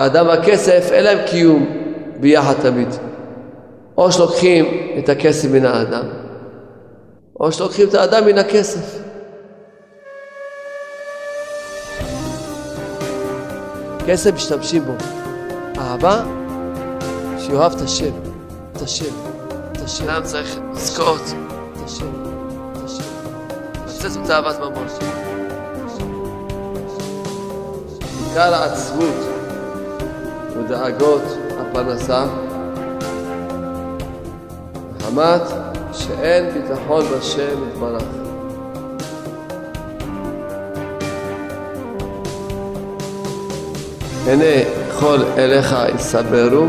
האדם והכסף אין להם קיום ביחד תמיד. או שלוקחים את הכסף מן האדם, או שלוקחים את האדם מן הכסף. כסף משתמשים בו. אהבה, שיואב את השם, את השם, את השם. אדם צריך לזכות את השם, את השם. לצאת את אהבת ממון. נקרא לעצבות ודאגות הפרנסה, מחמת שאין ביטחון בשם יתברך. הנה כל אליך יסברו,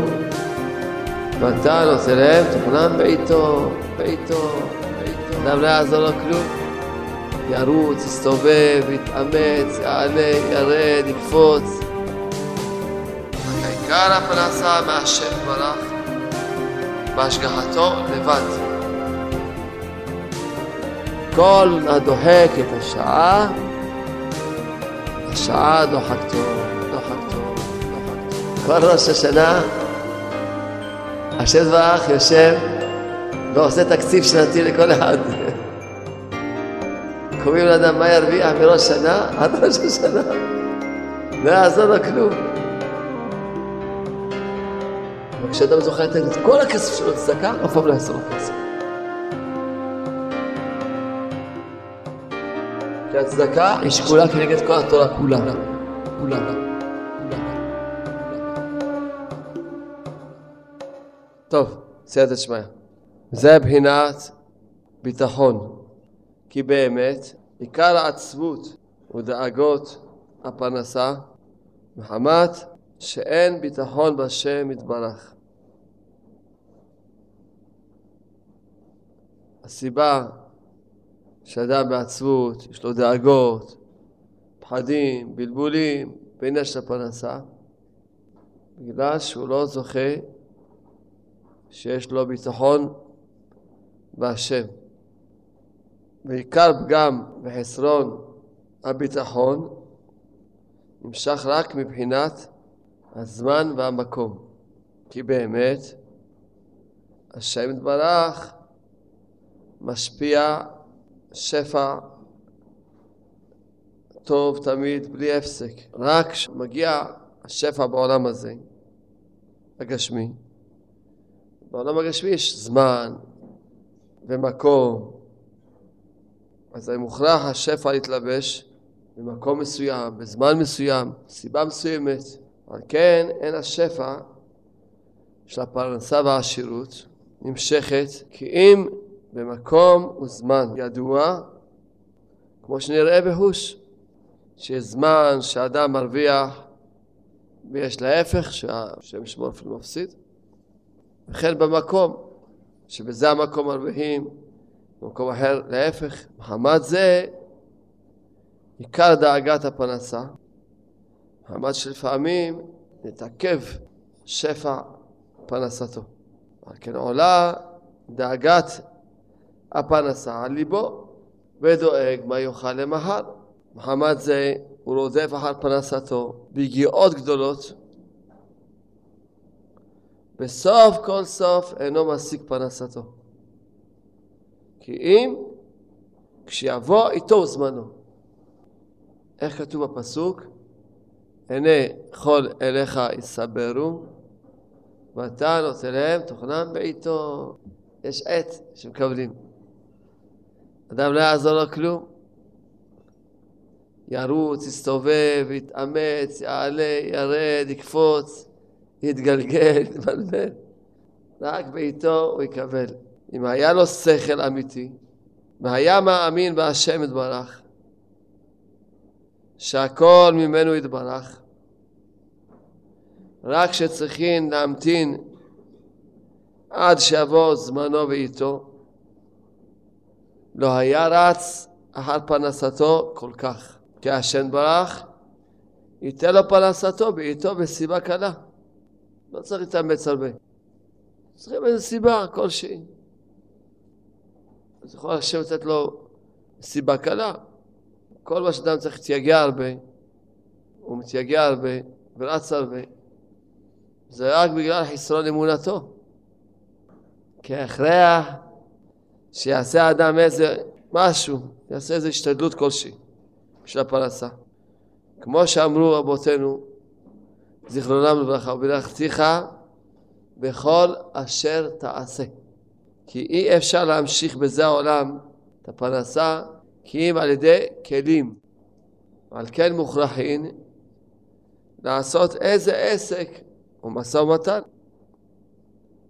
ואתה נותן להם תוכנם בעיתו, בעיתו, בעיתו. אדם לא יעזור לו כלום, ירוץ, יסתובב, יתאמץ, יעלה, ירד, יקפוץ. עיקר הפרנסה מהשם יתברך, בהשגחתו לבד. כל הדוחק את השעה, השעה דוחקתו, דוחקתו, דוחקתו. כל ראש השנה, השם יתברך יושב ועושה תקציב שנתי לכל אחד. קוראים לאדם מה ירוויח מראש השנה עד ראש השנה. לא יעזור לו כלום. כשאדם זוכה לתת את כל הכסף שלו לצדקה, אף פעם לא יעזור לו כסף. כי הצדקה היא שקולה כנגד כל התורה כולה. כולה. טוב, סייעתא שמיא. זה בחינת ביטחון. כי באמת, עיקר העצבות ודאגות הפרנסה, מחמת שאין ביטחון בשם יתברך. הסיבה שאדם בעצבות, יש לו דאגות, פחדים, בלבולים, בנש לפרנסה, בגלל שהוא לא זוכה שיש לו ביטחון בהשם. ועיקר פגם וחסרון הביטחון נמשך רק מבחינת הזמן והמקום. כי באמת, השם יתברך משפיע שפע טוב תמיד בלי הפסק. רק כשמגיע השפע בעולם הזה, הגשמי, בעולם הגשמי יש זמן ומקום, אז מוכרח השפע להתלבש במקום מסוים, בזמן מסוים, סיבה מסוימת. אבל כן, אין השפע של הפרנסה והעשירות נמשכת, כי אם במקום וזמן ידוע, כמו שנראה בהוש, שיש זמן שהאדם מרוויח ויש להפך, שמשמור אפילו מפסיד, וכן במקום, שבזה המקום מרוויחים, במקום אחר להפך. מחמת זה, עיקר דאגת הפרנסה, מחמת שלפעמים נתעכב שפע פרנסתו. על כן עולה דאגת הפרנסה על ליבו, ודואג מה יאכל למחר. מחמת זה הוא רודף אחר פרנסתו ביגיעות גדולות, בסוף כל סוף אינו משיג פרנסתו. כי אם כשיבוא איתו זמנו, איך כתוב בפסוק? הנה כל אליך יסברו, ואתה נותן להם תוכנם בעיתו. יש עת שמקבלים. אדם לא יעזור לו כלום. ירוץ, יסתובב, יתאמץ, יעלה, ירד, יקפוץ, יתגלגל, יתבלבל. רק בעיתו הוא יקבל. אם היה לו שכל אמיתי, והיה מאמין בהשם יתברך, שהכל ממנו יתברך, רק שצריכים להמתין עד שיבוא זמנו ואיתו, לא היה רץ אחר פרנסתו כל כך. כי השם ברח ייתן לו פרנסתו בעיתו בסיבה קלה. לא צריך להתאמץ הרבה. צריכים איזו סיבה כלשהי. אז יכול השם לתת לו סיבה קלה. כל מה שאדם צריך להתייגע הרבה, הוא מתייגע הרבה ורץ הרבה. זה רק בגלל חסרון אמונתו. כי אחריה שיעשה אדם איזה משהו, יעשה איזה השתדלות כלשהי בשביל הפרנסה. כמו שאמרו רבותינו, זיכרונם לברכה, וברכתיך בכל אשר תעשה. כי אי אפשר להמשיך בזה העולם את הפרנסה, כי אם על ידי כלים. על כן מוכרחין לעשות איזה עסק או משא ומתן.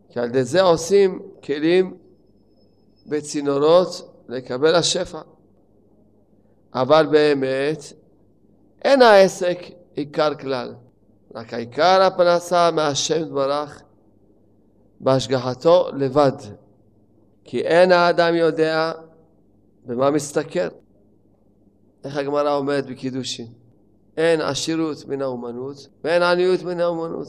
כי על ידי זה עושים כלים בצינורות לקבל השפע. אבל באמת אין העסק עיקר כלל. רק העיקר הפנסה מהשם דברך בהשגחתו לבד. כי אין האדם יודע במה מסתכל. איך הגמרא אומרת בקידושין? אין עשירות מן האומנות ואין עניות מן האומנות.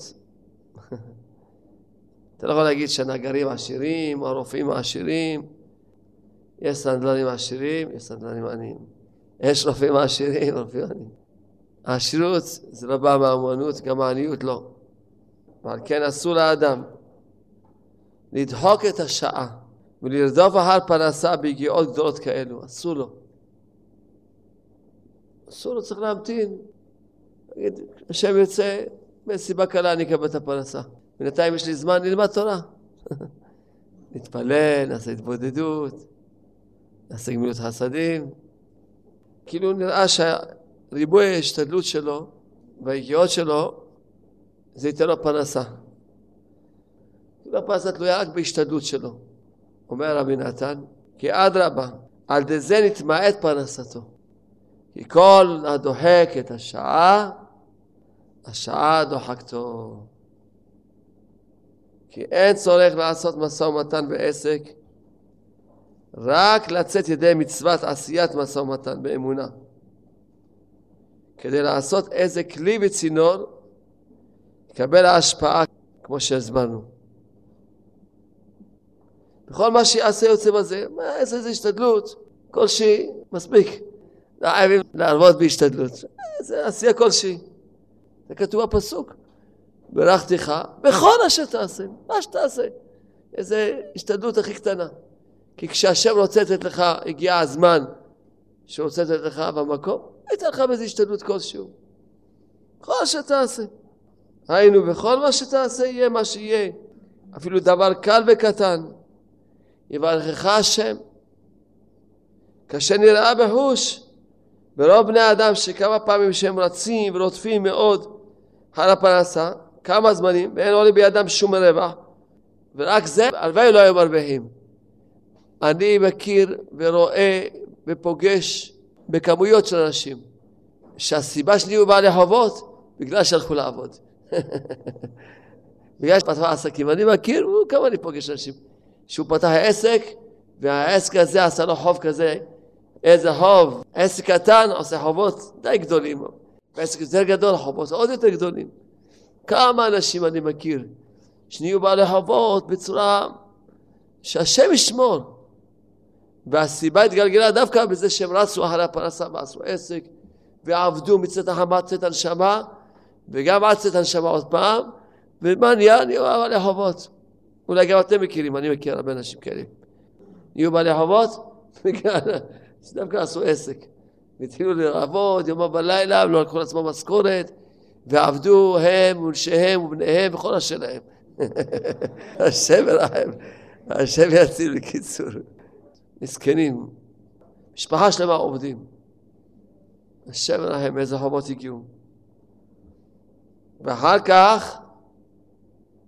אתה לא יכול להגיד שהנגרים עשירים, הרופאים עשירים. יש סנדלרים עשירים, יש סנדלרים עניים. יש רופאים עשירים, רופאים עניים. העשירות זה לא בא מהאומנות, גם העניות לא. ועל כן אסור לאדם לדחוק את השעה ולרדוף אחר פרנסה ביגיעות גדולות כאלו. אסור לו. אסור לו, צריך להמתין. נגיד, השם יוצא, מסיבה קלה אני אקבל את הפרנסה. בינתיים יש לי זמן ללמד תורה. נתפלל, נעשה התבודדות, נעשה גמילות חסדים. כאילו נראה שהריבוי ההשתדלות שלו והיגיעות שלו זה ייתן לו פרנסה. הפרנסה תלויה רק בהשתדלות שלו. אומר רבי נתן, כי אדרבה, על ידי זה נתמעט פרנסתו. כי כל הדוחק את השעה, השעה דוחקתו. כי אין צורך לעשות משא ומתן בעסק, רק לצאת ידי מצוות עשיית משא ומתן באמונה. כדי לעשות איזה כלי בצינור, לקבל ההשפעה כמו שהסברנו. בכל מה שיעשה יוצא בזה, מה, איזה השתדלות, כלשהי מספיק. לא חייבים לערבות בהשתדלות, זה עשייה כלשהי. זה כתוב הפסוק. ברכתיך, בכל אשר תעשה, מה שתעשה. איזה השתדלות הכי קטנה. כי כשהשם רוצה לתת לך, הגיע הזמן שרוצה לתת לך במקום, ייתן לך באיזו השתדלות כלשהו. בכל אשר תעשה. היינו, בכל מה שתעשה יהיה מה שיהיה. אפילו דבר קל וקטן. יברכך השם. קשה נראה בהוש. ברוב בני האדם שכמה פעמים שהם רצים ורודפים מאוד אחר הפרנסה, כמה זמנים, ואין עולה בידם שום רווח, ורק זה, הלוואי לא היו מרוויחים. אני מכיר ורואה ופוגש בכמויות של אנשים, שהסיבה שלי הוא בעלי חובות, בגלל שהלכו לעבוד. בגלל שפתחו עסקים, אני מכיר, כמה אני פוגש אנשים, שהוא פתח העסק, והעסק הזה עשה לו חוב כזה, איזה חוב, עסק קטן עושה חובות די גדולים, בעסק יותר גדול, חובות עוד יותר גדולים. כמה אנשים אני מכיר שנהיו בעלי חובות בצורה שהשם ישמור, והסיבה התגלגלה דווקא בזה שהם רצו אחרי הפרנסה ועשו עסק ועבדו מצאת החמה עד צאת הנשמה, וגם עד צאת הנשמה עוד פעם, ומה נהיה? נהיו בעלי חובות. אולי גם אתם מכירים, אני מכיר הרבה אנשים כאלה, נהיו בעלי חובות שדווקא עשו עסק, והתחילו לעבוד יומה בלילה, ולא לקחו לעצמם משכורת, ועבדו הם ונשיהם ובניהם וכל השלהם. השם ירחם, השם יציל. בקיצור, מסכנים, משפחה שלמה עובדים. השם ירחם, איזה חובות הגיעו. ואחר כך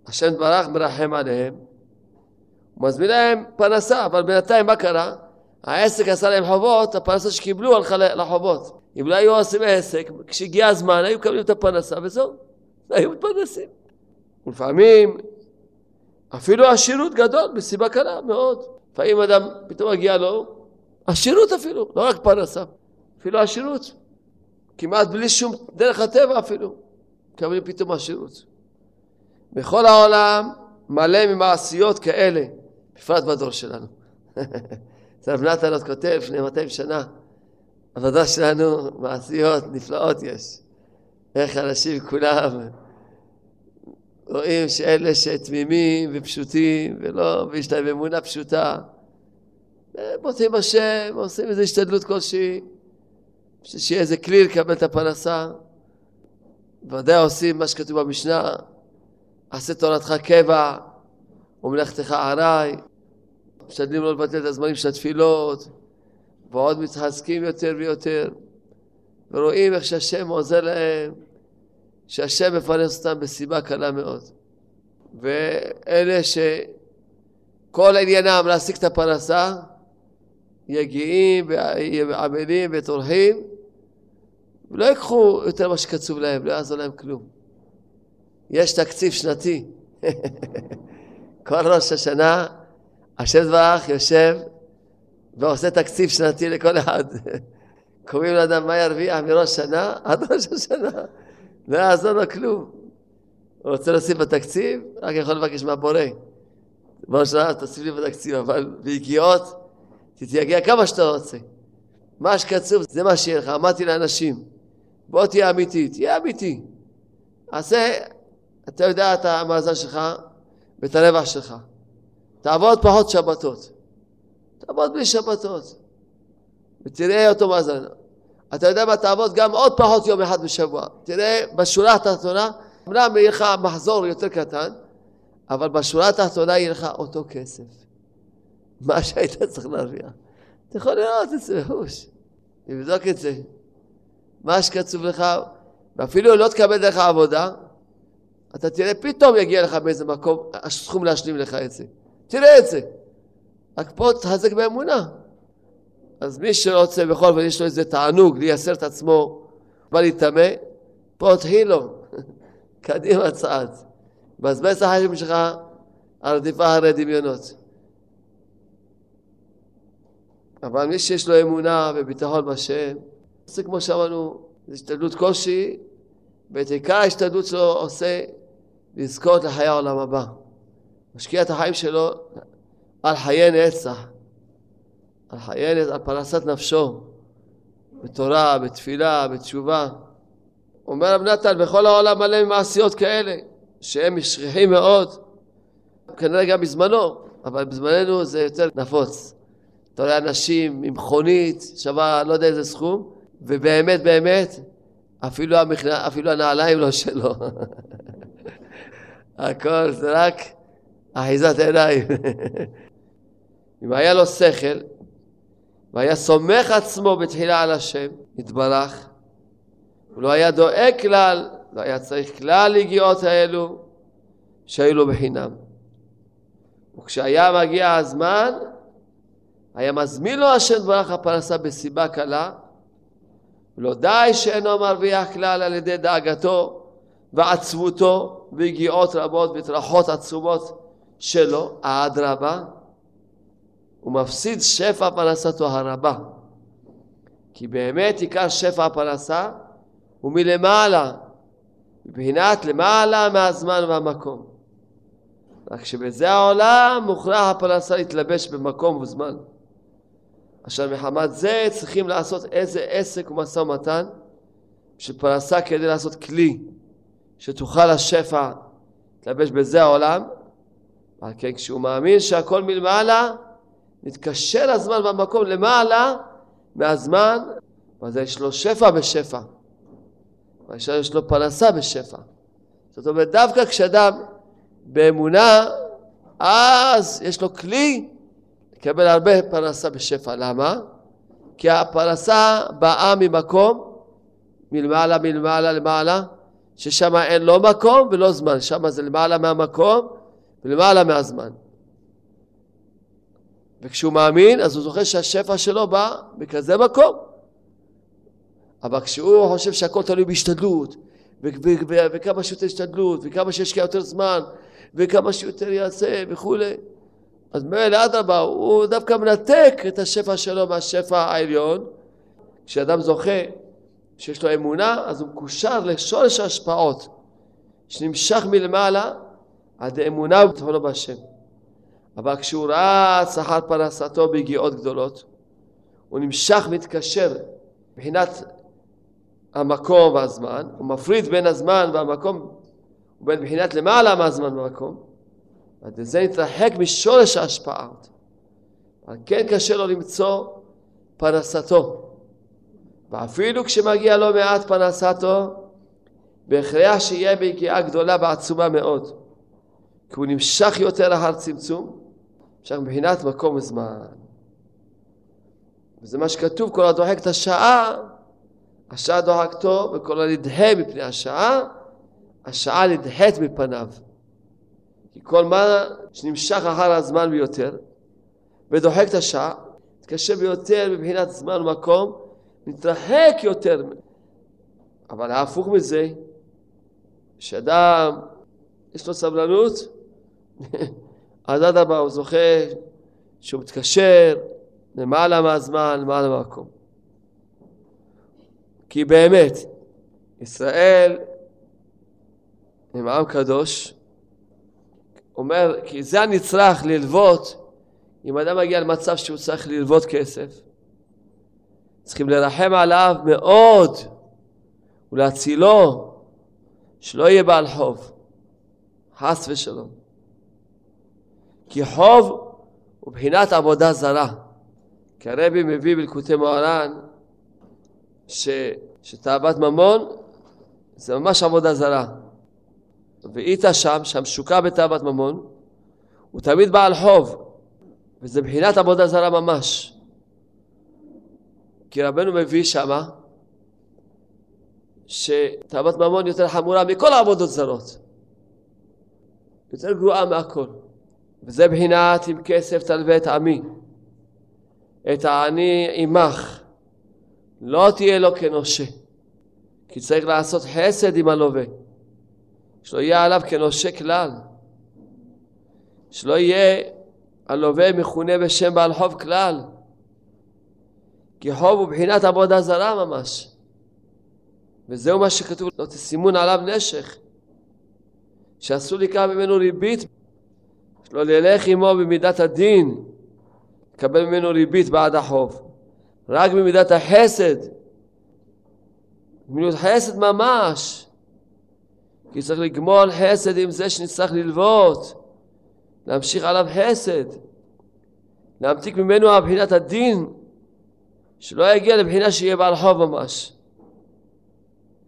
השם דברך מרחם עליהם, מזמין להם פנסה. אבל בינתיים מה קרה? העסק עשה להם חובות, הפנסה שקיבלו הלכה לחובות. אם לא היו עושים עסק, כשהגיע הזמן, היו מקבלים את הפנסה וזהו. היו מתפנסים. ולפעמים, אפילו עשירות גדול, בסיבה קלה מאוד. לפעמים אדם פתאום הגיע לו, עשירות אפילו, לא רק פנסה. אפילו עשירות. כמעט בלי שום דרך הטבע אפילו. מקבלים פתאום עשירות. בכל העולם מלא ממעשיות כאלה, בפרט בדור שלנו. רב נתן עוד כותב, לפני 200 שנה, עבודה שלנו, מעשיות, נפלאות יש. איך אנשים כולם רואים שאלה שתמימים ופשוטים, ויש להם אמונה פשוטה. בוטים השם, עושים איזו השתדלות כלשהי, שיהיה איזה כלי לקבל את הפרנסה. ודאי עושים מה שכתוב במשנה, עשה תורתך קבע, ומלאכתך ערי. משתדלים לא לבטל את הזמנים של התפילות, ועוד מתחזקים יותר ויותר. ורואים איך שהשם עוזר להם, שהשם מפרנס אותם בסיבה קלה מאוד. ואלה שכל עניינם להשיג את הפרנסה, יגיעים ועמלים וטורחים, ולא יקחו יותר מה שקצוב להם, לא יעזור להם כלום. יש תקציב שנתי. כל ראש השנה, השם דברך יושב ועושה תקציב שנתי לכל אחד. קוראים לאדם מה ירוויח מראש שנה עד ראש השנה. לא יעזור לו כלום. הוא רוצה להוסיף בתקציב, רק יכול לבקש מהבורא. בראש שנה תוסיף לי בתקציב, אבל בהגיעות, תתייגע כמה שאתה רוצה. מה שקצוב זה מה שיהיה לך. אמרתי לאנשים, בוא תהיה אמיתי, תהיה אמיתי. עשה, אתה יודע את המאזן שלך ואת הרווח שלך. תעבוד פחות שבתות. תעבוד בלי שבתות. ותראה אותו מאזן. אתה יודע מה, תעבוד גם עוד פחות יום אחד בשבוע. תראה, בשורה התחתונה, אמנם יהיה לך מחזור יותר קטן, אבל בשורה התחתונה יהיה לך אותו כסף. מה שהיית צריך להרוויח. אתה יכול לראות את זה בהוש. לבדוק את זה. מה שקצוב לך, ואפילו לא תקבל דרך העבודה, אתה תראה, פתאום יגיע לך באיזה מקום, הסכום להשלים לך את זה. תראה את זה. רק פה תחזק באמונה. אז מי שרוצה בכל אופן יש לו איזה תענוג, לייסר את עצמו, בא להתאמה, פה תחיל לו. קדימה צעד. בזבז החיים שלך, הרדיפה הרי דמיונות. אבל מי שיש לו אמונה וביטחון בשם, זה כמו שאמרנו, זה השתדלות קושי, ואת עיקר ההשתדלות שלו עושה לזכות לחיי העולם הבא. משקיע את החיים שלו על חיי נצח, על חיי נצח, על פרנסת נפשו, בתורה, בתפילה, בתשובה. אומר רב נתן, בכל העולם מלא מעשיות כאלה, שהם משריחים מאוד, כנראה גם בזמנו, אבל בזמננו זה יותר נפוץ. אתה רואה אנשים עם חונית, שווה לא יודע איזה סכום, ובאמת, באמת, אפילו הנעליים לא שלו. הכל זה רק אחיזת עיניים. אם היה לו שכל, והיה סומך עצמו בתחילה על השם, התברך, הוא לא היה דואג כלל, לא היה צריך כלל להגיעות האלו, שהיו לו בחינם. וכשהיה מגיע הזמן, היה מזמין לו השם דברך הפרנסה בסיבה קלה, ולא די שאינו מרוויח כלל על ידי דאגתו ועצבותו והגיעות רבות וטרחות עצומות שלו, עד רבה, הוא מפסיד שפע פרנסתו הרבה. כי באמת עיקר שפע הפרנסה הוא מלמעלה, מבחינת למעלה מהזמן והמקום. רק שבזה העולם מוכרח הפרנסה להתלבש במקום וזמן. עכשיו מחמת זה צריכים לעשות איזה עסק ומשא ומתן של פרנסה כדי לעשות כלי שתוכל השפע להתלבש בזה העולם. אבל כן, כשהוא מאמין שהכל מלמעלה, מתקשר הזמן במקום למעלה מהזמן, ואז יש לו שפע בשפע. עכשיו יש לו פרנסה בשפע. זאת אומרת, דווקא כשאדם באמונה, אז יש לו כלי לקבל הרבה פרנסה בשפע. למה? כי הפרנסה באה ממקום, מלמעלה, מלמעלה, למעלה, ששם אין לא מקום ולא זמן, שם זה למעלה מהמקום ולמעלה מהזמן. וכשהוא מאמין, אז הוא זוכר שהשפע שלו בא בכזה מקום. אבל כשהוא חושב שהכל תלוי בהשתדלות, וכמה שיותר השתדלות, וכמה שישקיע יותר זמן, וכמה שיותר יעשה וכו'. אז מאלה אדרבה, הוא דווקא מנתק את השפע שלו מהשפע העליון. כשאדם זוכה שיש לו אמונה, אז הוא מקושר לשורש ההשפעות, שנמשך מלמעלה עד האמונה ובטחונו בהשם. אבל כשהוא רץ אחר פרנסתו בהגיעות גדולות, הוא נמשך מתקשר מבחינת המקום והזמן, הוא מפריד בין הזמן והמקום, הוא בית בחינת למעלה מהזמן במקום, ועד לזה נתרחק משורש ההשפעה. על כן קשה לו למצוא פרנסתו, ואפילו כשמגיע לו מעט פרנסתו, בהכרח שיהיה בהגיעה גדולה ועצומה מאוד, כי הוא נמשך יותר אחר צמצום, נמשך מבחינת מקום וזמן. וזה מה שכתוב, כל הדוחק את השעה, השעה דוחקתו, וכל הנדהה מפני השעה, השעה נדהת מפניו. כי כל מה שנמשך אחר הזמן ביותר, ודוחק את השעה, תקשה ביותר מבחינת זמן ומקום, מתרחק יותר. אבל ההפוך מזה, שאדם יש לו סבלנות, אז עד הבא הוא זוכה שהוא מתקשר למעלה מהזמן, למעלה מהמקום. כי באמת, ישראל עם עם קדוש, אומר, כי זה הנצרך ללוות, אם אדם מגיע למצב שהוא צריך ללוות כסף, צריכים לרחם עליו מאוד, ולהצילו, שלא יהיה בעל חוב, חס ושלום. כי חוב הוא בחינת עבודה זרה. כי הרבי מביא בליקוטי מוהר"ן, שתאוות ממון זה ממש עבודה זרה. ואיתה שם, שהמשוקע בתאוות ממון, הוא תמיד בעל חוב, וזה בחינת עבודה זרה ממש. כי רבנו מביא שמה, שתאוות ממון יותר חמורה מכל העבודות זרות, יותר גרועה מהכל. וזה בחינת עם כסף תלווה את עמי, את העני עמך, לא תהיה לו כנושה, כי צריך לעשות חסד עם הלווה, שלא יהיה עליו כנושה כלל, שלא יהיה הלווה מכונה בשם בעל חוב כלל, כי חוב הוא בחינת עבודה זרה ממש. וזהו מה שכתוב, לא תסימון עליו נשך, שעשו לי כמה ממנו ריבית, שלא ללך עמו במידת הדין, לקבל ממנו ריבית בעד החוב. רק במידת החסד, במידת חסד ממש, כי צריך לגמול חסד עם זה שנצטרך ללוות, להמשיך עליו חסד, להמתיק ממנו בבחינת הדין, שלא יגיע לבחינה שיהיה בעל חוב ממש.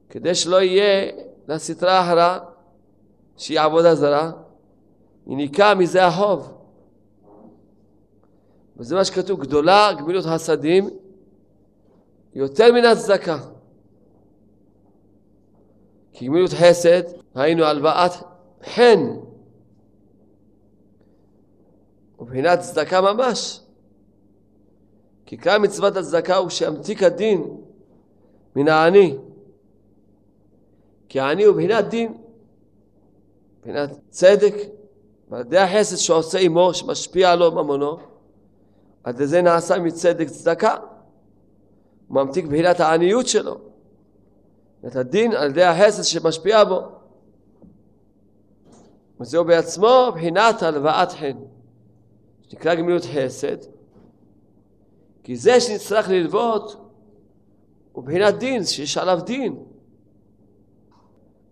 כדי שלא יהיה לסתרה אחרה, שהיא עבודה זרה, היא ניקה מזה החוב. וזה מה שכתוב, גדולה גמילות חסדים, יותר מן הצדקה. כי גמילות חסד, היינו הלוואת חן, ובחינת צדקה ממש. כי כמה מצוות הצדקה הוא שימתיק הדין מן העני. כי העני הוא בחינת דין, בחינת צדק, ועל ידי החסד שעושה עמו, שמשפיע עליו ממונו, עד לזה נעשה מצדק צדקה, הוא ממתיק בחינת העניות שלו, את הדין על ידי החסד שמשפיע בו. וזהו בעצמו בחינת הלוואת חן, שנקרא גמילות חסד, כי זה שנצטרך ללוות הוא בחינת דין, שיש עליו דין.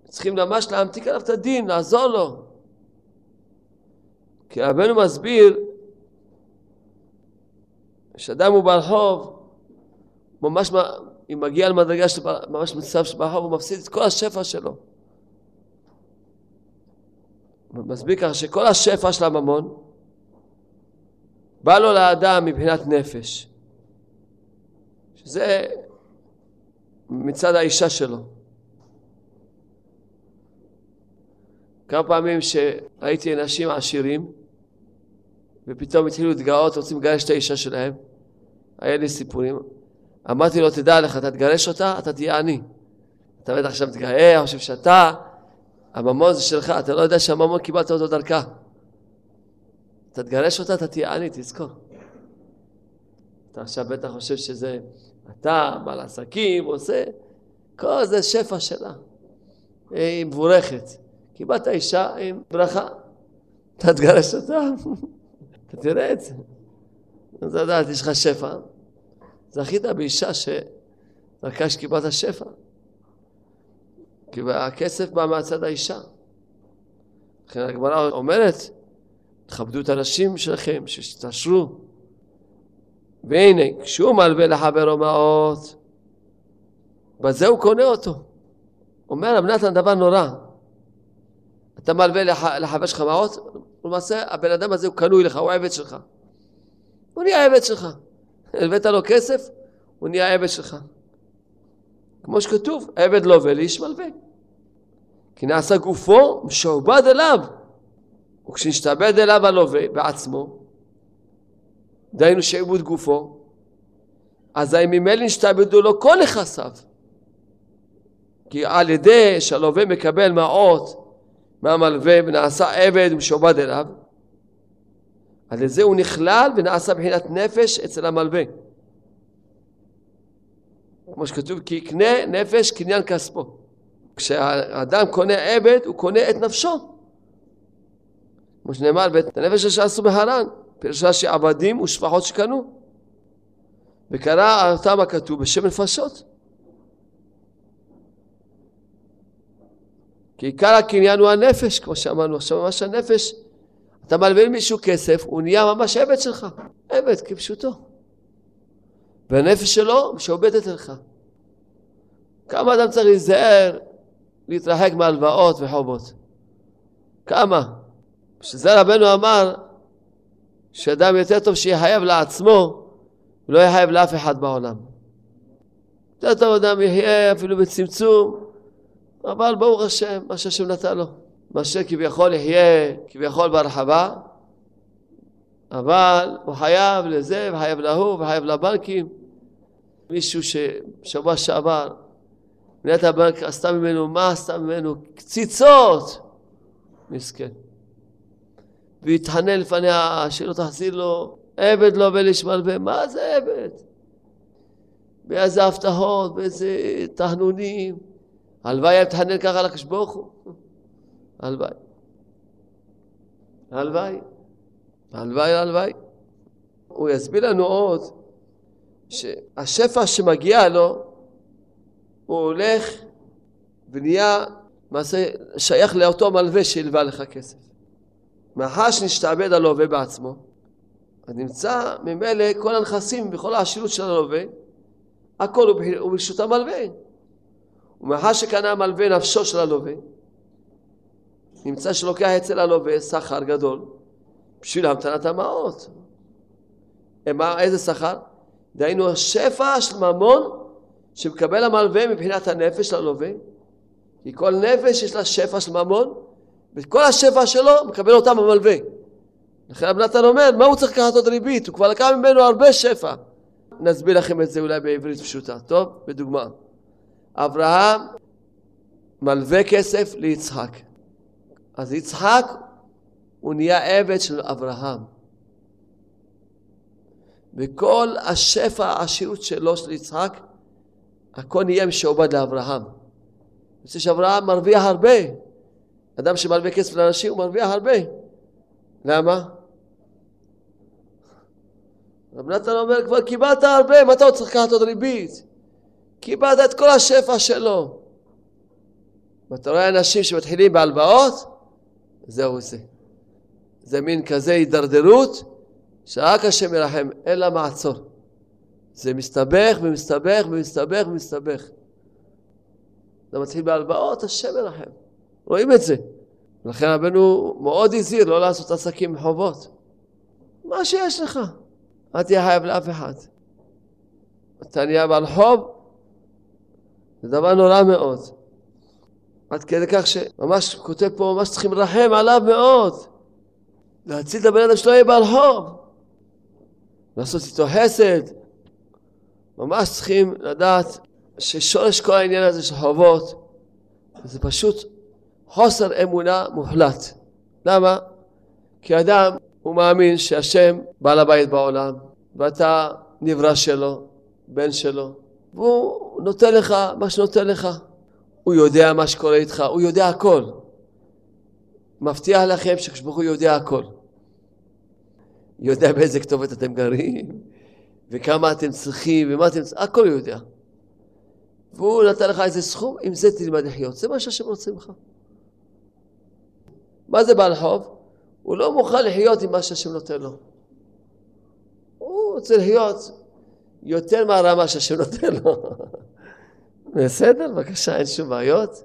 צריכים ממש להמתיק עליו את הדין, לעזור לו. כי רבנו מסביר שאדם הוא בעל חוב, ממש אם מגיע למדרגה של ממש מצב שבעל חוב, הוא מפסיד את כל השפע שלו. מסביר כך שכל השפע של הממון בא לו לאדם מבחינת נפש, שזה מצד האישה שלו. כמה פעמים שראיתי אנשים עשירים, ופתאום התחילו להתגאות, רוצים לגרש את האישה שלהם. היה לי סיפורים. אמרתי לו, תדע לך, אתה תגרש אותה, אתה תהיה עני. אתה בטח שם תגאה, חושב שאתה, הממון זה שלך, אתה לא יודע שהממון קיבלת אותו דרכה. אתה תגרש אותה, אתה תהיה עני, תזכור. אתה עכשיו בטח חושב שזה, אתה, בעל עסקים, עושה, כל זה שפע שלה. היא מבורכת. קיבלת אישה עם ברכה, אתה תגרש אותה. אתה תראה את זה. אז לדעת, יש לך שפע. זכית באישה שדרכה שקיבלת שפע. כי הכסף בא מהצד האישה. לכן הגמרא אומרת, תכבדו את הנשים שלכם, שתתעשרו. והנה, כשהוא מלווה לחברו מעות, בזה הוא קונה אותו. אומר רב נתן דבר נורא. אתה מלווה לחבר שלך מעות, ולמעשה הבן אדם הזה הוא קנוי לך, הוא העבד שלך. הוא נהיה העבד שלך. הלווית לו כסף, הוא נהיה העבד שלך. כמו שכתוב, העבד לו ואיש מלווה. כי נעשה גופו משועבד אליו. וכשנשתעבד אליו הלווה בעצמו, דהיינו שעיבוד גופו, אזי ממילא נשתעבדו לו כל נכסיו. כי על ידי שהלווה מקבל מעות מהמלווה ונעשה עבד ומשועבד אליו, על ידי זה הוא נכלל ונעשה בחינת נפש אצל המלווה. כמו שכתוב, כי יקנה נפש קניין כספו. כשהאדם קונה עבד, הוא קונה את נפשו. כמו שנאמר, את הנפש שעשו בהרן, פירושה שעבדים ושפחות שקנו. וקרא אותם הכתוב בשם נפשות. כי עיקר הקניין הוא הנפש, כמו שאמרנו, עכשיו ממש הנפש. אתה מלווה מישהו כסף, הוא נהיה ממש עבד שלך. עבד, כפשוטו. והנפש שלו משעובדת אליך. כמה אדם צריך להיזהר, להתרחק מהלוואות וחובות? כמה? שזה רבנו אמר, שאדם יותר טוב שיחייב לעצמו, ולא יחייב לאף אחד בעולם. יותר טוב אדם יחיה אפילו בצמצום, אבל ברוך השם, מה שהשם נתן לו. מה שכביכול יחיה, כביכול ברחבה, אבל הוא חייב לזה, וחייב להוא, וחייב לבנקים. מישהו ששבוע שעבר, מנהלת הבנק עשתה ממנו, מה עשתה ממנו? קציצות! מסכן. והתחנן לפניה, שלא תחזיר לו, עבד לו ואיש מלווה. מה זה עבד? באיזה הבטחות, באיזה תחנונים. הלוואי היה מתחנן ככה לקדוש ברוך הוא. הלוואי. הלוואי. הלוואי, הלוואי. הוא יסביר לנו עוד, שהשפע שמגיע לו, הוא הולך ונהיה מעשה שייך לאותו מלווה שהלווה לך כסף. מאחר שנשתעבד הלווה בעצמו, אז נמצא ממילא כל הנכסים וכל העשירות של הלווה, הכל הוא ברשות המלווה. ומאחר שקנה המלווה נפשו של הלווה, נמצא שלוקח אצל הלווה שכר גדול, בשביל המתנת המעות. איזה שכר? דהיינו השפע של ממון, שמקבל המלווה מבחינת הנפש ללווה, כי כל נפש יש לה שפע של ממון, וכל השפע שלו מקבל אותם המלווה. לכן רב נתן אומר, מה הוא צריך לקחת עוד ריבית? הוא כבר לקח ממנו הרבה שפע. נסביר לכם את זה אולי בעברית פשוטה. טוב, בדוגמה. אברהם מלווה כסף ליצחק. אז יצחק הוא נהיה עבד של אברהם. וכל השפע העשירות שלו של יצחק, הכל נהיה משעובד לאברהם. זה שאברהם מרוויח הרבה. אדם שמלווה כסף לאנשים הוא מרוויח הרבה. למה? רב נתן אומר, כבר קיבלת הרבה, מה אתה עוד צריך לקחת עוד ריבית? קיבלת את כל השפע שלו. ואתה רואה אנשים שמתחילים בהלוואות, זהו זה. זה מין כזה הידרדרות, שרק השם ירחם, אין לה מעצור. זה מסתבך ומסתבך ומסתבך ומסתבך. זה מתחיל בהלוואות, השם מרחם. רואים את זה. לכן רבנו מאוד הזהיר לא לעשות עסקים מחובות. מה שיש לך. אל תהיה חייב לאף אחד. אתה נהיה בעל חוב, זה דבר נורא מאוד. עד כדי כך שממש כותב פה ממש צריכים לרחם עליו מאוד. להציל את הבן אדם שלא יהיה בעל חוב. לעשות איתו חסד. ממש צריכים לדעת ששורש כל העניין הזה של חובות זה פשוט חוסר אמונה מוחלט. למה? כי אדם הוא מאמין שהשם בעל הבית בעולם ואתה נברא שלו, בן שלו, והוא נותן לך מה שנותן לך. הוא יודע מה שקורה איתך, הוא יודע הכל. מבטיח לכם שכשבחור יודע הכל. יודע באיזה כתובת אתם גרים. וכמה אתם צריכים, ומה אתם צריכים, הכל יודע. והוא נתן לך איזה סכום, עם זה תלמד לחיות. זה מה שהשם רוצה ממך. מה זה בעל חוב? הוא לא מוכן לחיות עם מה שהשם נותן לו. הוא רוצה לחיות יותר מהרמה שהשם נותן לו. בסדר? בבקשה, אין שום בעיות.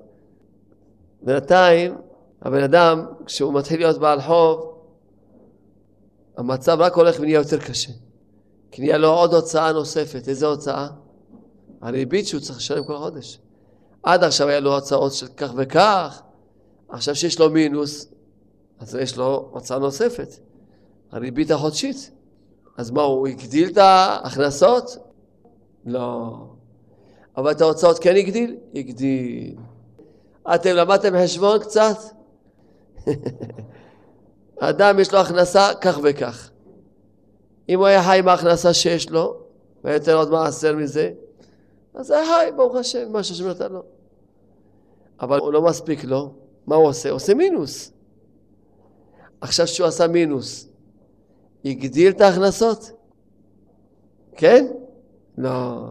בינתיים, הבן אדם, כשהוא מתחיל להיות בעל חוב, המצב רק הולך ונהיה יותר קשה. כי נהיה לו עוד הוצאה נוספת. איזה הוצאה? הריבית שהוא צריך לשלם כל חודש. עד עכשיו היה לו הוצאות של כך וכך. עכשיו שיש לו מינוס, אז יש לו הוצאה נוספת. הריבית החודשית. אז מה, הוא הגדיל את ההכנסות? לא. אבל את ההוצאות כן הגדיל? הגדיל. אתם למדתם חשבון קצת? אדם יש לו הכנסה כך וכך. אם הוא היה חי עם ההכנסה שיש לו, והיה יותר עוד מעשר מזה, אז היה חי, ברוך השם, מה שהשם נתן לו. אבל הוא לא מספיק לו. מה הוא עושה? הוא עושה מינוס. עכשיו שהוא עשה מינוס, הגדיל את ההכנסות? כן? לא.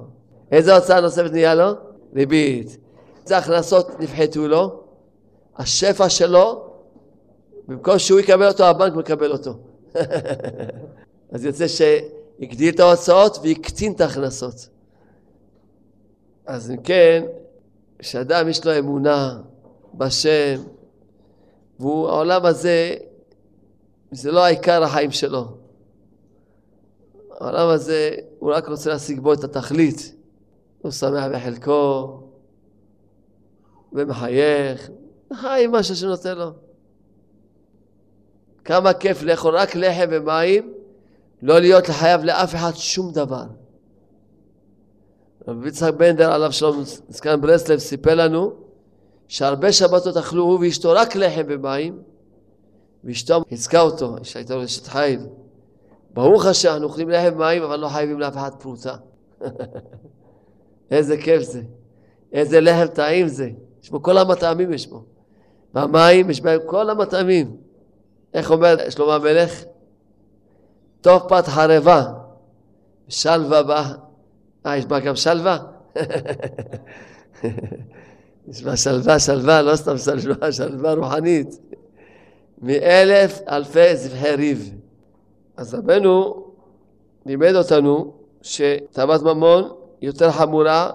איזה הוצאה נוספת נהיה לו? ריבית. איזה הכנסות נפחתו לו? השפע שלו, במקום שהוא יקבל אותו, הבנק מקבל אותו. אז יוצא שהגדיל את ההוצאות ויקטין את ההכנסות. אז אם כן, כשאדם יש לו אמונה בשם, והעולם הזה, זה לא העיקר החיים שלו. העולם הזה, הוא רק רוצה להשיג בו את התכלית. הוא שמח בחלקו, ומחייך, חי עם מה שנותן לו. כמה כיף לאכול רק לחם ומים, לא להיות לחייב לאף אחד שום דבר. רבי יצחק בנדר עליו שלום, זקן ברסלב, סיפר לנו שהרבה שבתות אכלו הוא ואשתו רק לחם ומים, ואשתו הזכה אותו, שהייתה לו אשת חיל. ברוך השם, אנחנו אוכלים לחם ומים, אבל לא חייבים לאף אחד פרוטה. איזה כיף זה, איזה לחם טעים זה. יש בו כל המטעמים, יש בו. והמים, יש בהם כל המטעמים. איך אומר שלמה המלך? טוב פת חרבה, שלווה באה. יש בה גם שלווה? יש בה שלווה, שלווה, לא סתם שלווה, שלווה רוחנית. מאלף אלפי זבחי ריב. אז רבנו לימד אותנו שתאוות ממון יותר חמורה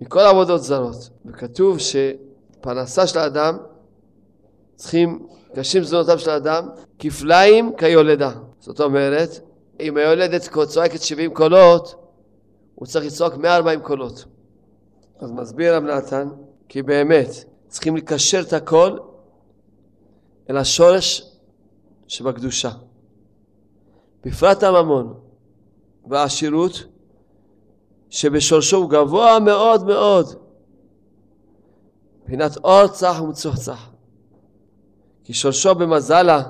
מכל עבודות זרות. וכתוב שפרנסה של האדם צריכים, קשים זנותיו של האדם, כפליים כיולדה. זאת אומרת, אם היולדת צועקת 70 קולות, הוא צריך לצעוק 140 קולות. אז מסביר רב נתן, כי באמת צריכים לקשר את הקול אל השורש שבקדושה. בפרט הממון והעשירות, שבשורשו הוא גבוה מאוד מאוד. מבחינת אור צח ומצוחצח. כי שורשו במזלה,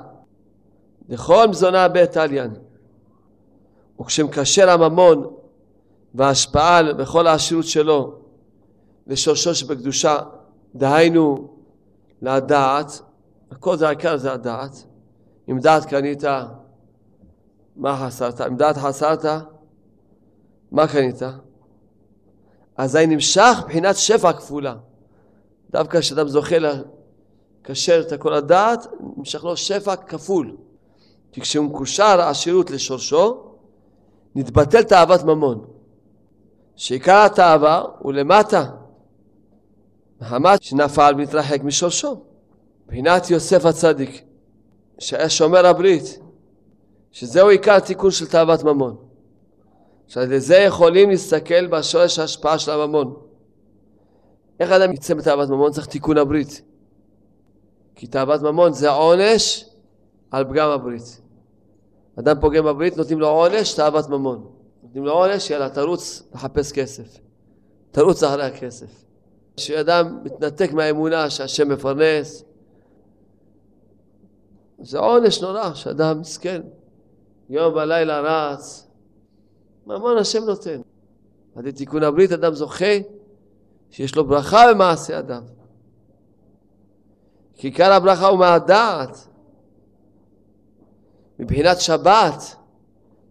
לכל מזונה בית עליין. וכשמקשר הממון וההשפעה וכל העשירות שלו לשורשו שבקדושה, דהיינו לדעת, הכל זה העיקר זה הדעת. אם דעת קנית, מה חסרת? אם דעת חסרת, מה קנית? אזי נמשך בחינת שפע כפולה. דווקא כשאדם זוכה לקשר את הכל הדעת, נמשך לו שפע כפול. כי כשהוא מקושר העשירות לשורשו, נתבטל תאוות ממון. שעיקר התאווה הוא למטה. מחמת שנפל ונתרחק משורשו. מבחינת יוסף הצדיק, שהיה שומר הברית, שזהו עיקר התיקון של תאוות ממון. שעל ידי זה יכולים להסתכל בשורש ההשפעה של הממון. איך אדם יצא מתאוות ממון? צריך תיקון הברית. כי תאוות ממון זה עונש על פגם הברית. אדם פוגם בברית, נותנים לו עונש, תאוות ממון. נותנים לו עונש, יאללה, תרוץ לחפש כסף. תרוץ אחרי הכסף. כשאדם מתנתק מהאמונה שהשם מפרנס, זה עונש נורא שאדם מסכן. יום ולילה רץ. ממון השם נותן. עד לתיקון הברית אדם זוכה שיש לו ברכה במעשה אדם. כי עיקר הברכה הוא מהדעת. מבחינת שבת,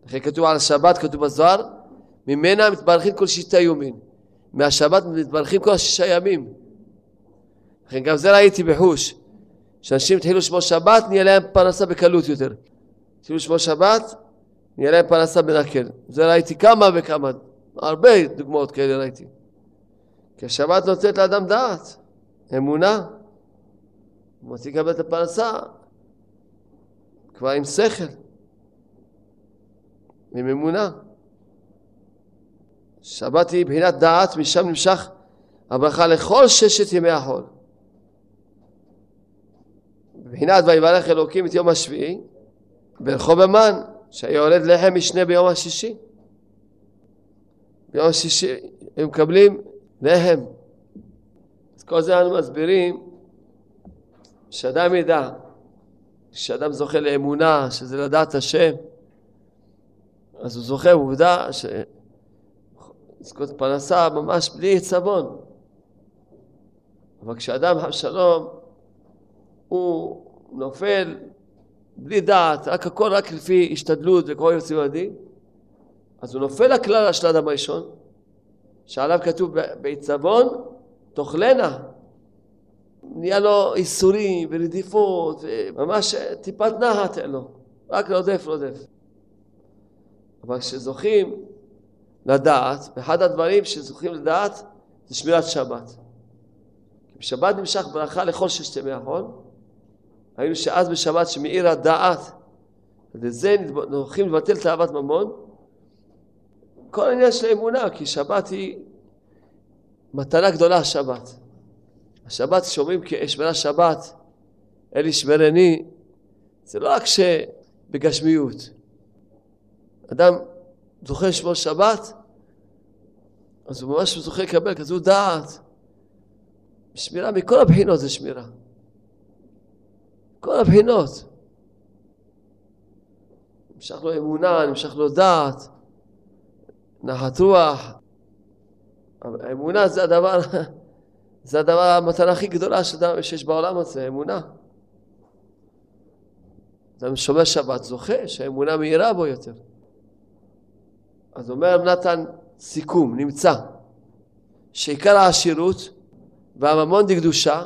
אחרי כתוב על השבת, כתוב בזוהר, ממנה מתברכים כל שיטה יומין. מהשבת מתברכים כל 6 ימים. לכן גם זה ראיתי בחוש. שאנשים התחילו לשמוע שבת, נהיה להם פרנסה בקלות יותר. התחילו לשמוע שבת, נהיה להם פרנסה בנקל. זה ראיתי כמה וכמה, הרבה דוגמאות כאלה ראיתי. כי השבת נותנת לאדם דעת, אמונה. הוא מתחיל לקבל את הפרנסה, כבר עם שכל, עם אמונה. שבת היא בחינת דעת, משם נמשך הברכה לכל ששת ימי החול. בבחינת ויברך אלוקים את יום השביעי, ברחוב המן, שיורד לחם משנה ביום השישי. ביום השישי הם מקבלים לחם. אז כל זה אנו מסבירים שאדם ידע, כשאדם זוכה לאמונה, שזה לדעת השם, אז הוא זוכה עובדה לזכות פרנסה ממש בלי צבון. אבל כשאדם שלום הוא נופל בלי דעת, רק הכל רק לפי השתדלות וכל יוצא יועדי, אז הוא נופל לכלל של האדם הראשון, שעליו כתוב בעיצבון, תוכלנה. נהיה לו איסורים ורדיפות, ממש טיפת נהת אלו, רק רודף. אבל כשזוכים לדעת, ואחד הדברים שזוכים לדעת זה שמירת שבת. בשבת נמשך ברכה לכל ששת ימי החול. היינו שאז בשבת שמאיר הדעת, וזה נוכים לבטל תאוות ממון. כל העניין של האמונה, כי שבת היא מתנה גדולה, השבת. השבת שומעים כשמרה שבת, אלי שמרני, זה לא רק שבגשמיות. אדם זוכה לשמור שבת, אז הוא ממש זוכה לקבל כזו דעת. שמירה מכל הבחינות זה שמירה. כל הבחינות. נמשך לו אמונה, נמשך לו דעת, נחת רוח. האמונה זה הדבר, זה הדבר, המתנה הכי גדולה שיש בעולם הזה, אמונה. אדם שומר שבת זוכה, שהאמונה מהירה בו יותר. אז אומר נתן סיכום, נמצא, שעיקר העשירות והממון דקדושה,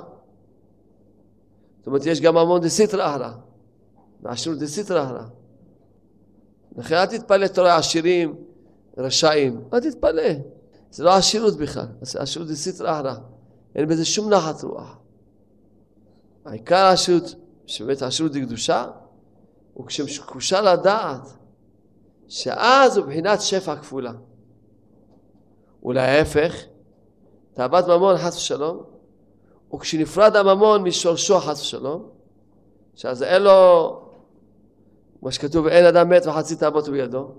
זאת אומרת יש גם הממון דסיטרא אחרא, והעשירות דסיטרא אחרא. לכן אל תתפלא תורה עשירים רשעים, אל תתפלא, זה לא עשירות בכלל, זה עשירות דסיטרא אחרא, אין בזה שום נחת רוח. העיקר העשירות, שבאמת העשירות דקדושה, הוא כשמשקושה לדעת, שאז הוא בחינת שפע כפולה. ולהפך, תאוות ממון חס ושלום, וכשנפרד הממון משורשו חס ושלום, שאז אין לו, מה שכתוב, אין אדם מת וחצי תאוות הוא בידו.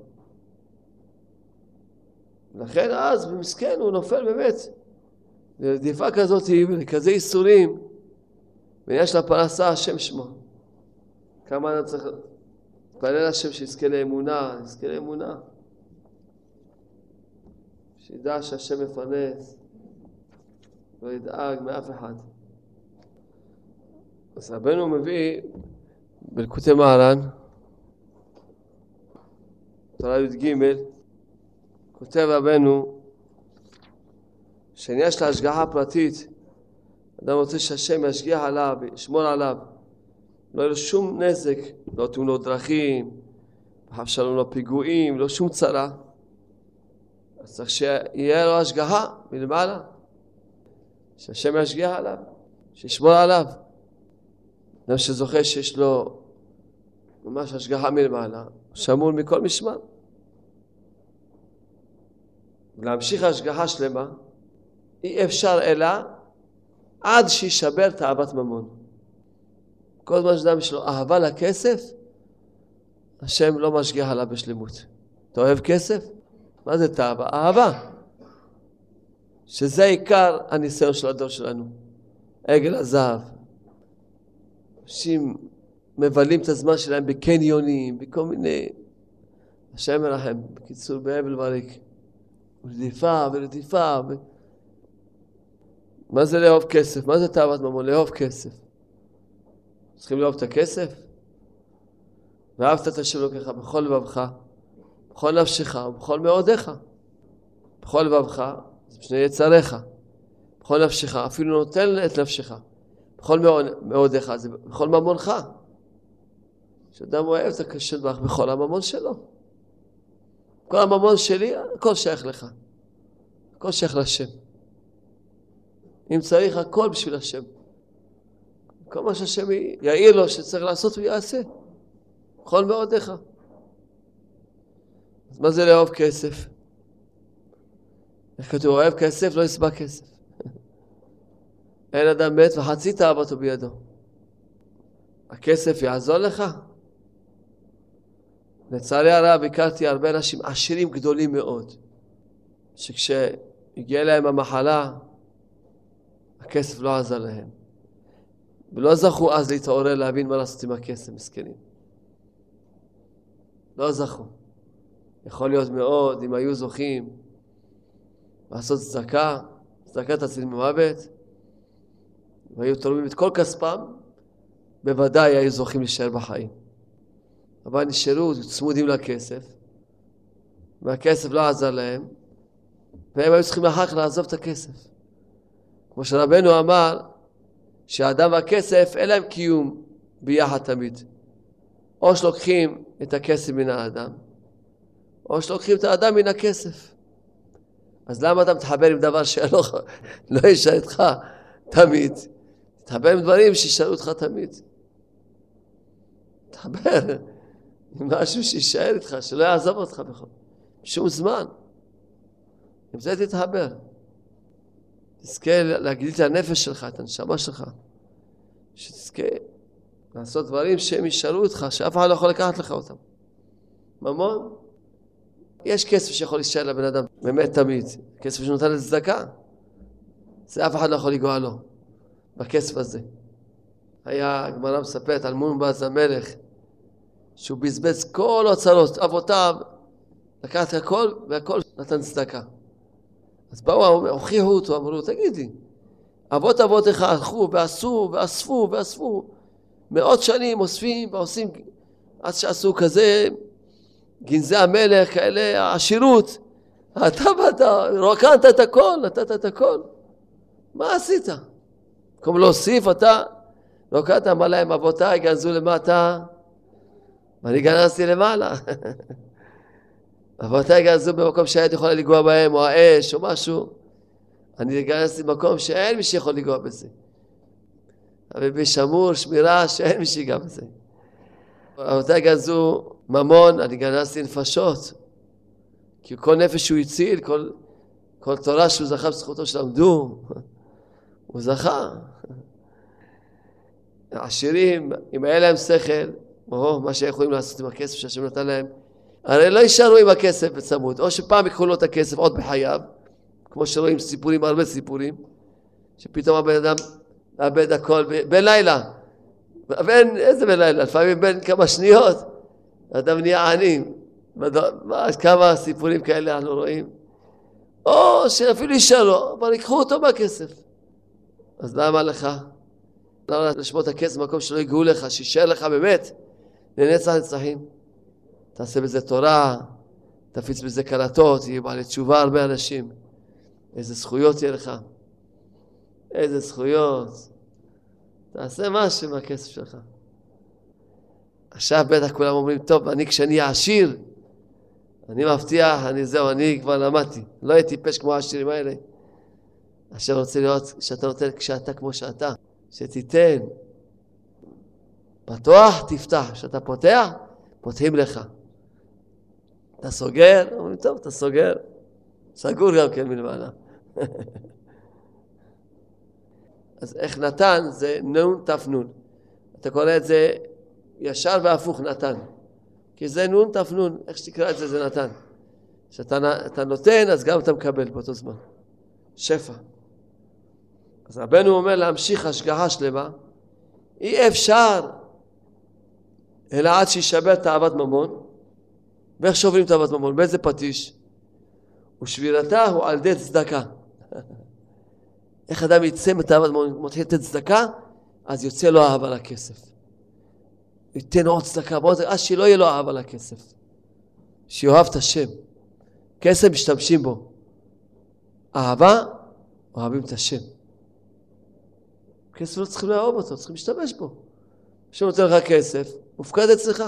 לכן אז במסכן הוא נופל באמת. לרדיפה כזאת, לכזה איסורים, ויש לה פרנסה השם שמו. כמה אני צריך... תפלל השם שיזכה לאמונה, יזכה לאמונה. שידע שהשם מפרנס, לא ידאג מאף אחד. אז רבנו מביא בליקוטי מהר"ן, תורה י"ג, כותב רבנו שעניין של ההשגחה הפרטית, אדם רוצה שהשם ישגיח עליו, ישמור עליו, לא היה שום נזק, לא תאונות דרכים, חס ושלום לא פיגועים, לא שום צרה. אז צריך שיהיה לו השגחה מלמעלה, שהשם ישגיח עליו, שישמור עליו. אדם שזוכה שיש לו ממש השגחה מלמעלה, שמור מכל משמר. להמשיך השגחה שלמה, אי אפשר אלא עד שישבר תאוות ממון. כל זמן שאדם יש לו אהבה לכסף, השם לא משגיח עליו בשלמות. אתה אוהב כסף? מה זה תאווה? אהבה. שזה עיקר הניסיון של הדור שלנו. עגל הזהב. אנשים מבלים את הזמן שלהם בקניונים, בכל מיני... השם מרחם, בקיצור, בהבל וריק. רדיפה. מה זה לאהוב כסף? מה זה תאוות ממון? לאהוב כסף. צריכים לאהוב את הכסף. ואהבת את השם אלוקיך בכל לבבך, בכל נפשך ובכל מאודיך. בכל לבבך, זה בשני יצריך. בכל נפשך, אפילו נותן את נפשך. בכל מאודך, זה בכל ממונך. כשאדם אוהב זה קשור בך בכל הממון שלו. כל הממון שלי, הכל שייך לך. הכל שייך לשם. אם צריך, הכל בשביל השם. כל מה שהשם יעיר לו שצריך לעשות הוא יעשה. בכל מאודך. אז מה זה לאהוב כסף? איך כתוב, אוהב כסף, לא יסבע כסף. אין אדם מת וחצי תאוותו בידו. הכסף יעזור לך? לצערי הרב הכרתי הרבה אנשים עשירים גדולים מאוד, שכשהגיעה להם המחלה, הכסף לא עזר להם. ולא זכו אז להתעורר להבין מה לעשות עם הכסף, מסכנים. לא זכו. יכול להיות מאוד, אם היו זוכים, לעשות צדקה, צדקת הציל ממוות, והיו תורמים את כל כספם, בוודאי היו זוכים להישאר בחיים. אבל נשארו צמודים לכסף, והכסף לא עזר להם, והם היו צריכים אחר כך לעזוב את הכסף. כמו שרבנו אמר, שהאדם והכסף אין להם קיום ביחד תמיד. או שלוקחים את הכסף מן האדם, או שלוקחים את האדם מן הכסף. אז למה אתה מתחבר עם דבר שלא לא יישאר איתך תמיד? תחבר עם דברים שישארו אותך תמיד. תחבר עם משהו שישאר איתך, שלא יעזוב אותך בכל שום זמן. עם זה תתחבר. תזכה להגדיל את הנפש שלך, את הנשמה שלך. שתזכה לעשות דברים שהם ישארו אותך, שאף אחד לא יכול לקחת לך אותם. ממון? יש כסף שיכול להישאר לבן אדם, באמת תמיד. כסף שנותן לצדקה. זה אף אחד לא יכול לגוע לו. בכסף הזה. היה הגמרא מספרת על מונבז המלך, שהוא בזבז כל אוצרות, אבותיו, לקח את הכל, והכל נתן צדקה. אז באו, הוכיחו אותו, אמרו, תגידי, אבות אבותיך הלכו ועשו ואספו ואספו, מאות שנים אוספים ועושים, עד שעשו כזה, גנזי המלך, כאלה, העשירות, אתה רוקנת את הכל, נתת את הכל. מה עשית? כמו להוסיף, אתה רוקנת, אמר להם, אבותיי גנזו למטה, ואני גנזתי למעלה. אבותיי גנזו במקום שהיית יכולה לגוע בהם, או האש, או משהו. אני גנזתי במקום שאין מי שיכול לגוע בזה. ובשמור, שמירה, שאין מי שיגע בזה. אבותיי גנזו ממון, אני גנזתי נפשות. כי כל נפש שהוא הציל, כל תורה שהוא זכה בזכותו שלמדו, הוא זכה. העשירים, אם היה להם שכל, או מה שיכולים לעשות עם הכסף שהשם נתן להם, הרי לא יישארו עם הכסף בצמוד, או שפעם יקחו לו את הכסף עוד בחייו, כמו שרואים סיפורים, הרבה סיפורים, שפתאום הבן אדם מאבד הכל בלילה. איזה בלילה? לפעמים בין כמה שניות, אדם נהיה עני. כמה סיפורים כאלה אנחנו רואים. או שאפילו יישארו, אבל יקחו אותו מהכסף. אז למה לך? למה לשמור את הכסף במקום שלא יגעו לך, שישאר לך באמת לנצח נצחים? תעשה בזה תורה, תפיץ בזה קלטות, יהיה בעלי תשובה הרבה אנשים. איזה זכויות יהיה לך. איזה זכויות. תעשה משהו מהכסף שלך. עכשיו בטח כולם אומרים, טוב, אני כשאני עשיר, אני מבטיח, אני כבר למדתי. לא הייתי טיפש כמו העשירים האלה. עכשיו רוצה להיות שאתה נותן כשאתה כמו שאתה. שתיתן. פתוח, תפתח. כשאתה פותח, פותחים לך. אתה סוגר? אומרים, טוב, אתה סוגר. סגור גם כן מלמעלה. אז איך נתן? זה נון תפנון. אתה קורא את זה ישר והפוך נתן. כי זה נון תפנון. איך שתקרא את זה, זה נתן. כשאתה נותן, אז גם אתה מקבל באותו זמן. שפע. אז רבנו אומר להמשיך השגחה שלמה, אי אפשר, אלא עד שישבר תאוות ממון. ואיך שוברים תאוות ממון? באיזה פטיש? ושבירתה הוא על די צדקה. איך אדם יצא מתאוות ממון, מתחיל לתת צדקה, אז יוצא לו אהבה לכסף. ייתן עוד צדקה, אז שלא יהיה לו אהבה לכסף. שיאהב את השם. כסף משתמשים בו. אהבה, אוהבים את השם. כסף לא צריכים לאהוב אותו, צריכים להשתמש בו. כשהוא נותן לך כסף, מופקד אצלך.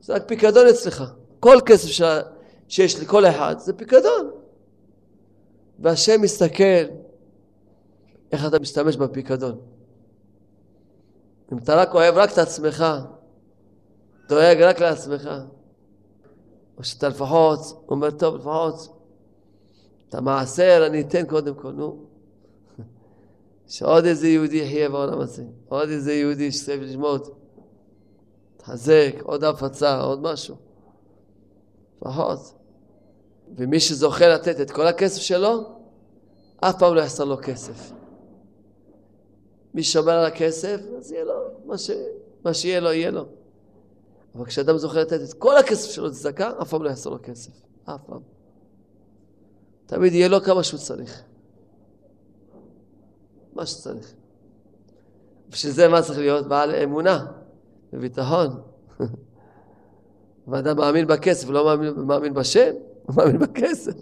זה רק פיקדון אצלך. כל כסף שיש לי, כל אחד, זה פיקדון. והשם מסתכל איך אתה משתמש בפיקדון. אם אתה רק אוהב רק את עצמך, דואג רק לעצמך, או שאתה לפחות, אומר טוב לפחות, אתה מעשר, אני אתן קודם כל, נו. שעוד איזה יהודי יחיה בעולם הזה, עוד איזה יהודי שצריך לשמות, תחזק, עוד הפצה, עוד משהו. לפחות. ומי שזוכה לתת את כל הכסף שלו, אף פעם לא יחסר לו כסף. מי שומר על הכסף, אז יהיה לו, מה שיהיה לו, יהיה לו. אבל כשאדם זוכה לתת את כל הכסף שלו לצדקה, אף פעם לא יחסר לו כסף. אף פעם. תמיד יהיה לו כמה שהוא צריך. מה שצריך. בשביל זה מה צריך להיות? בעל אמונה וביטחון. ואדם מאמין בכסף, לא מאמין בשם, הוא מאמין בכסף.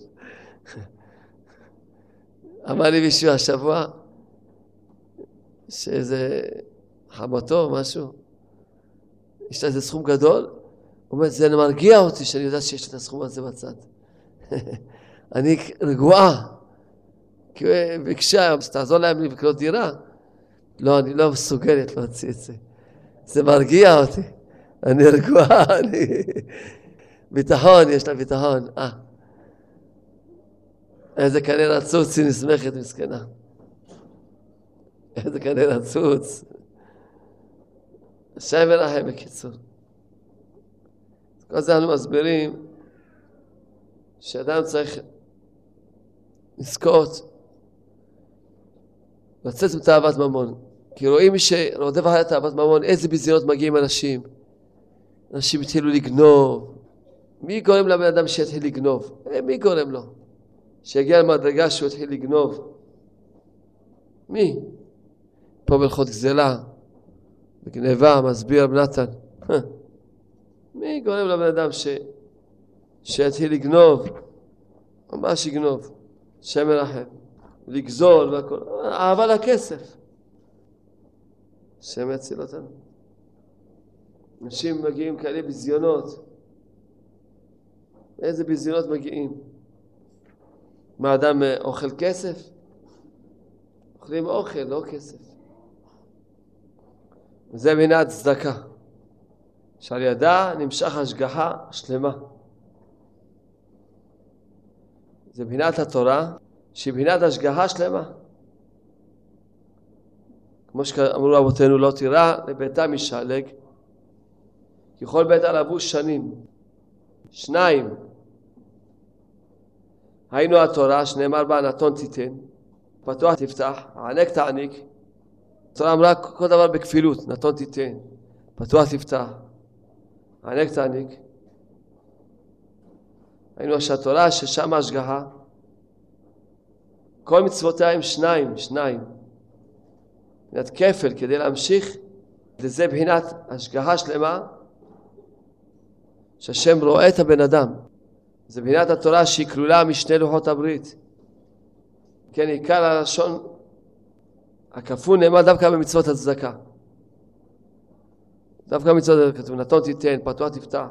אמר לי מישהו השבוע, שאיזה חמותו או משהו, יש לה איזה סכום גדול, הוא אומר, זה מרגיע אותי שאני יודע שיש לי את הסכום הזה בצד. אני רגועה, כי הוא ביקשה, תעזור להם לקנות דירה. לא, אני לא מסוגלת להוציא את זה. זה מרגיע אותי, אני רגועה, אני... ביטחון, יש לה ביטחון. איזה כנראה הצוץ היא נסמכת מסכנה. איזה כנראה הצוץ. השם מרחם בקיצור. כל זה אנחנו מסבירים שאדם צריך לזכות לצאת מתאוות ממון. כי רואים מי שרודף אחרי תאוות ממון, איזה בזיונות מגיעים אנשים. אנשים התחילו לגנוב. מי גורם לבן אדם שיתחיל לגנוב? מי גורם לו? שיגיע למדרגה שהוא התחיל לגנוב. מי? פה בהלכות גזלה, בגניבה, מסביר בנתן. מי גורם לבן אדם שיתחיל לגנוב? ממש יגנוב. שם מרחם. לגזול והכל. אהבה לכסף. שם יציל אותנו. אנשים מגיעים כאלה בזיונות. איזה בזיונות מגיעים? מה, אדם אוכל כסף? אוכלים אוכל, לא כסף. וזה מינה הצדקה. שעל ידה נמשך השגחה שלמה. זה בינת התורה, שהיא בינת השגחה שלמה. כמו שאמרו אבותינו, לא תירא לביתם ישעלק, ככל בית עלבו שנים. שניים. היינו התורה, שנאמר בה, נתון תיתן, פתוח תפתח, ענק תעניק. התורה אמרה כל דבר בכפילות, נתון תיתן, פתוח תפתח, ענק תעניק. היינו שהתורה ששם ההשגחה, כל מצוותיה הם שניים. בנת כפל כדי להמשיך, וזה בחינת השגחה שלמה, שהשם רואה את הבן אדם. זה בחינת התורה שהיא כלולה משני לוחות הברית. כן, עיקר הלשון הכפול נאמר דווקא במצוות הצדקה. דווקא במצוות הצדקה, כתוב נתון תיתן, פתוח תפתח,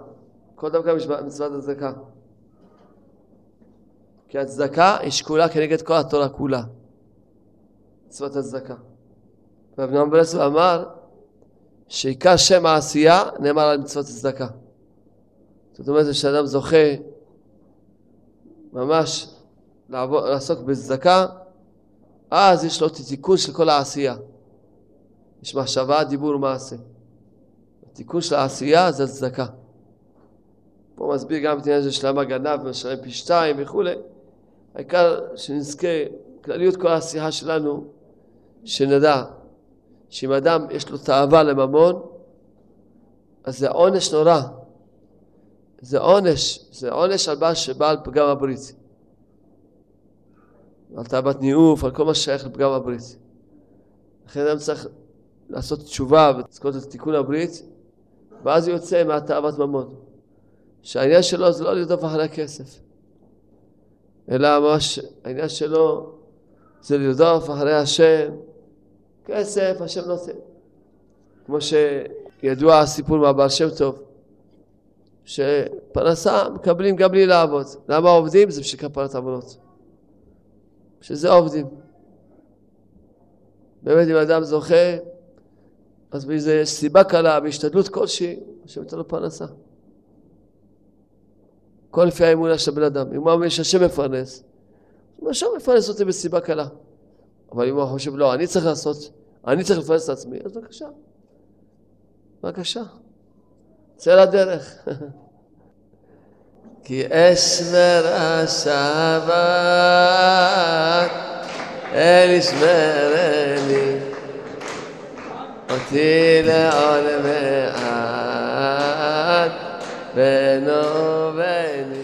כל דווקא במצוות הצדקה. כי הצדקה היא שקולה כנגד כל התורה כולה. מצוות הצדקה. ואבן אמברס אמר שעיקר שם העשייה נאמר על מצוות הצדקה. זאת אומרת שאדם זוכה ממש לעסוק בצדקה, אז יש לו תיקון של כל העשייה. יש מחשבה, דיבור ומעשה. התיקון של העשייה זה הצדקה. פה מסביר גם את עניין של שלמה גנב ומשלם פי 2 וכו'. העיקר שנזכה, כלליות כל העשייה שלנו, שנדע שאם אדם יש לו תאווה לממון, אז זה עונש נורא. זה עונש על בעל שבא על פגם הברית. על תאוות ניאוף, על כל מה ששייך לפגם הברית. לכן אדם צריך לעשות תשובה ולזכות את תיקון הברית, ואז יוצא מהתאוות ממון. שהעניין שלו זה לא לרדוף אחרי הכסף, אלא ממש העניין שלו זה לרדוף אחרי השם, כסף השם נותן. כמו שידוע הסיפור מהבעל שם טוב, שפרנסה מקבלים גם בלי לעבוד. למה עובדים? זה בשביל כפרת עוונות. שזה עובדים. באמת אם אדם זוכה, אז באיזו סיבה קלה, בהשתדלות כלשהי, השם נותן לו פרנסה. כל לפי האמונה של בן אדם. אם הוא אומר שהשם מפרנס, השם מפרנס אותי בסיבה קלה. אבל אם הוא חושב, לא, אני צריך לעשות, אני צריך לפרנס את עצמי, אז בבקשה. בבקשה. צא לדרך. כי אשמר השבת, אל ישמרני, אותי לעולמי עד, בנו בני.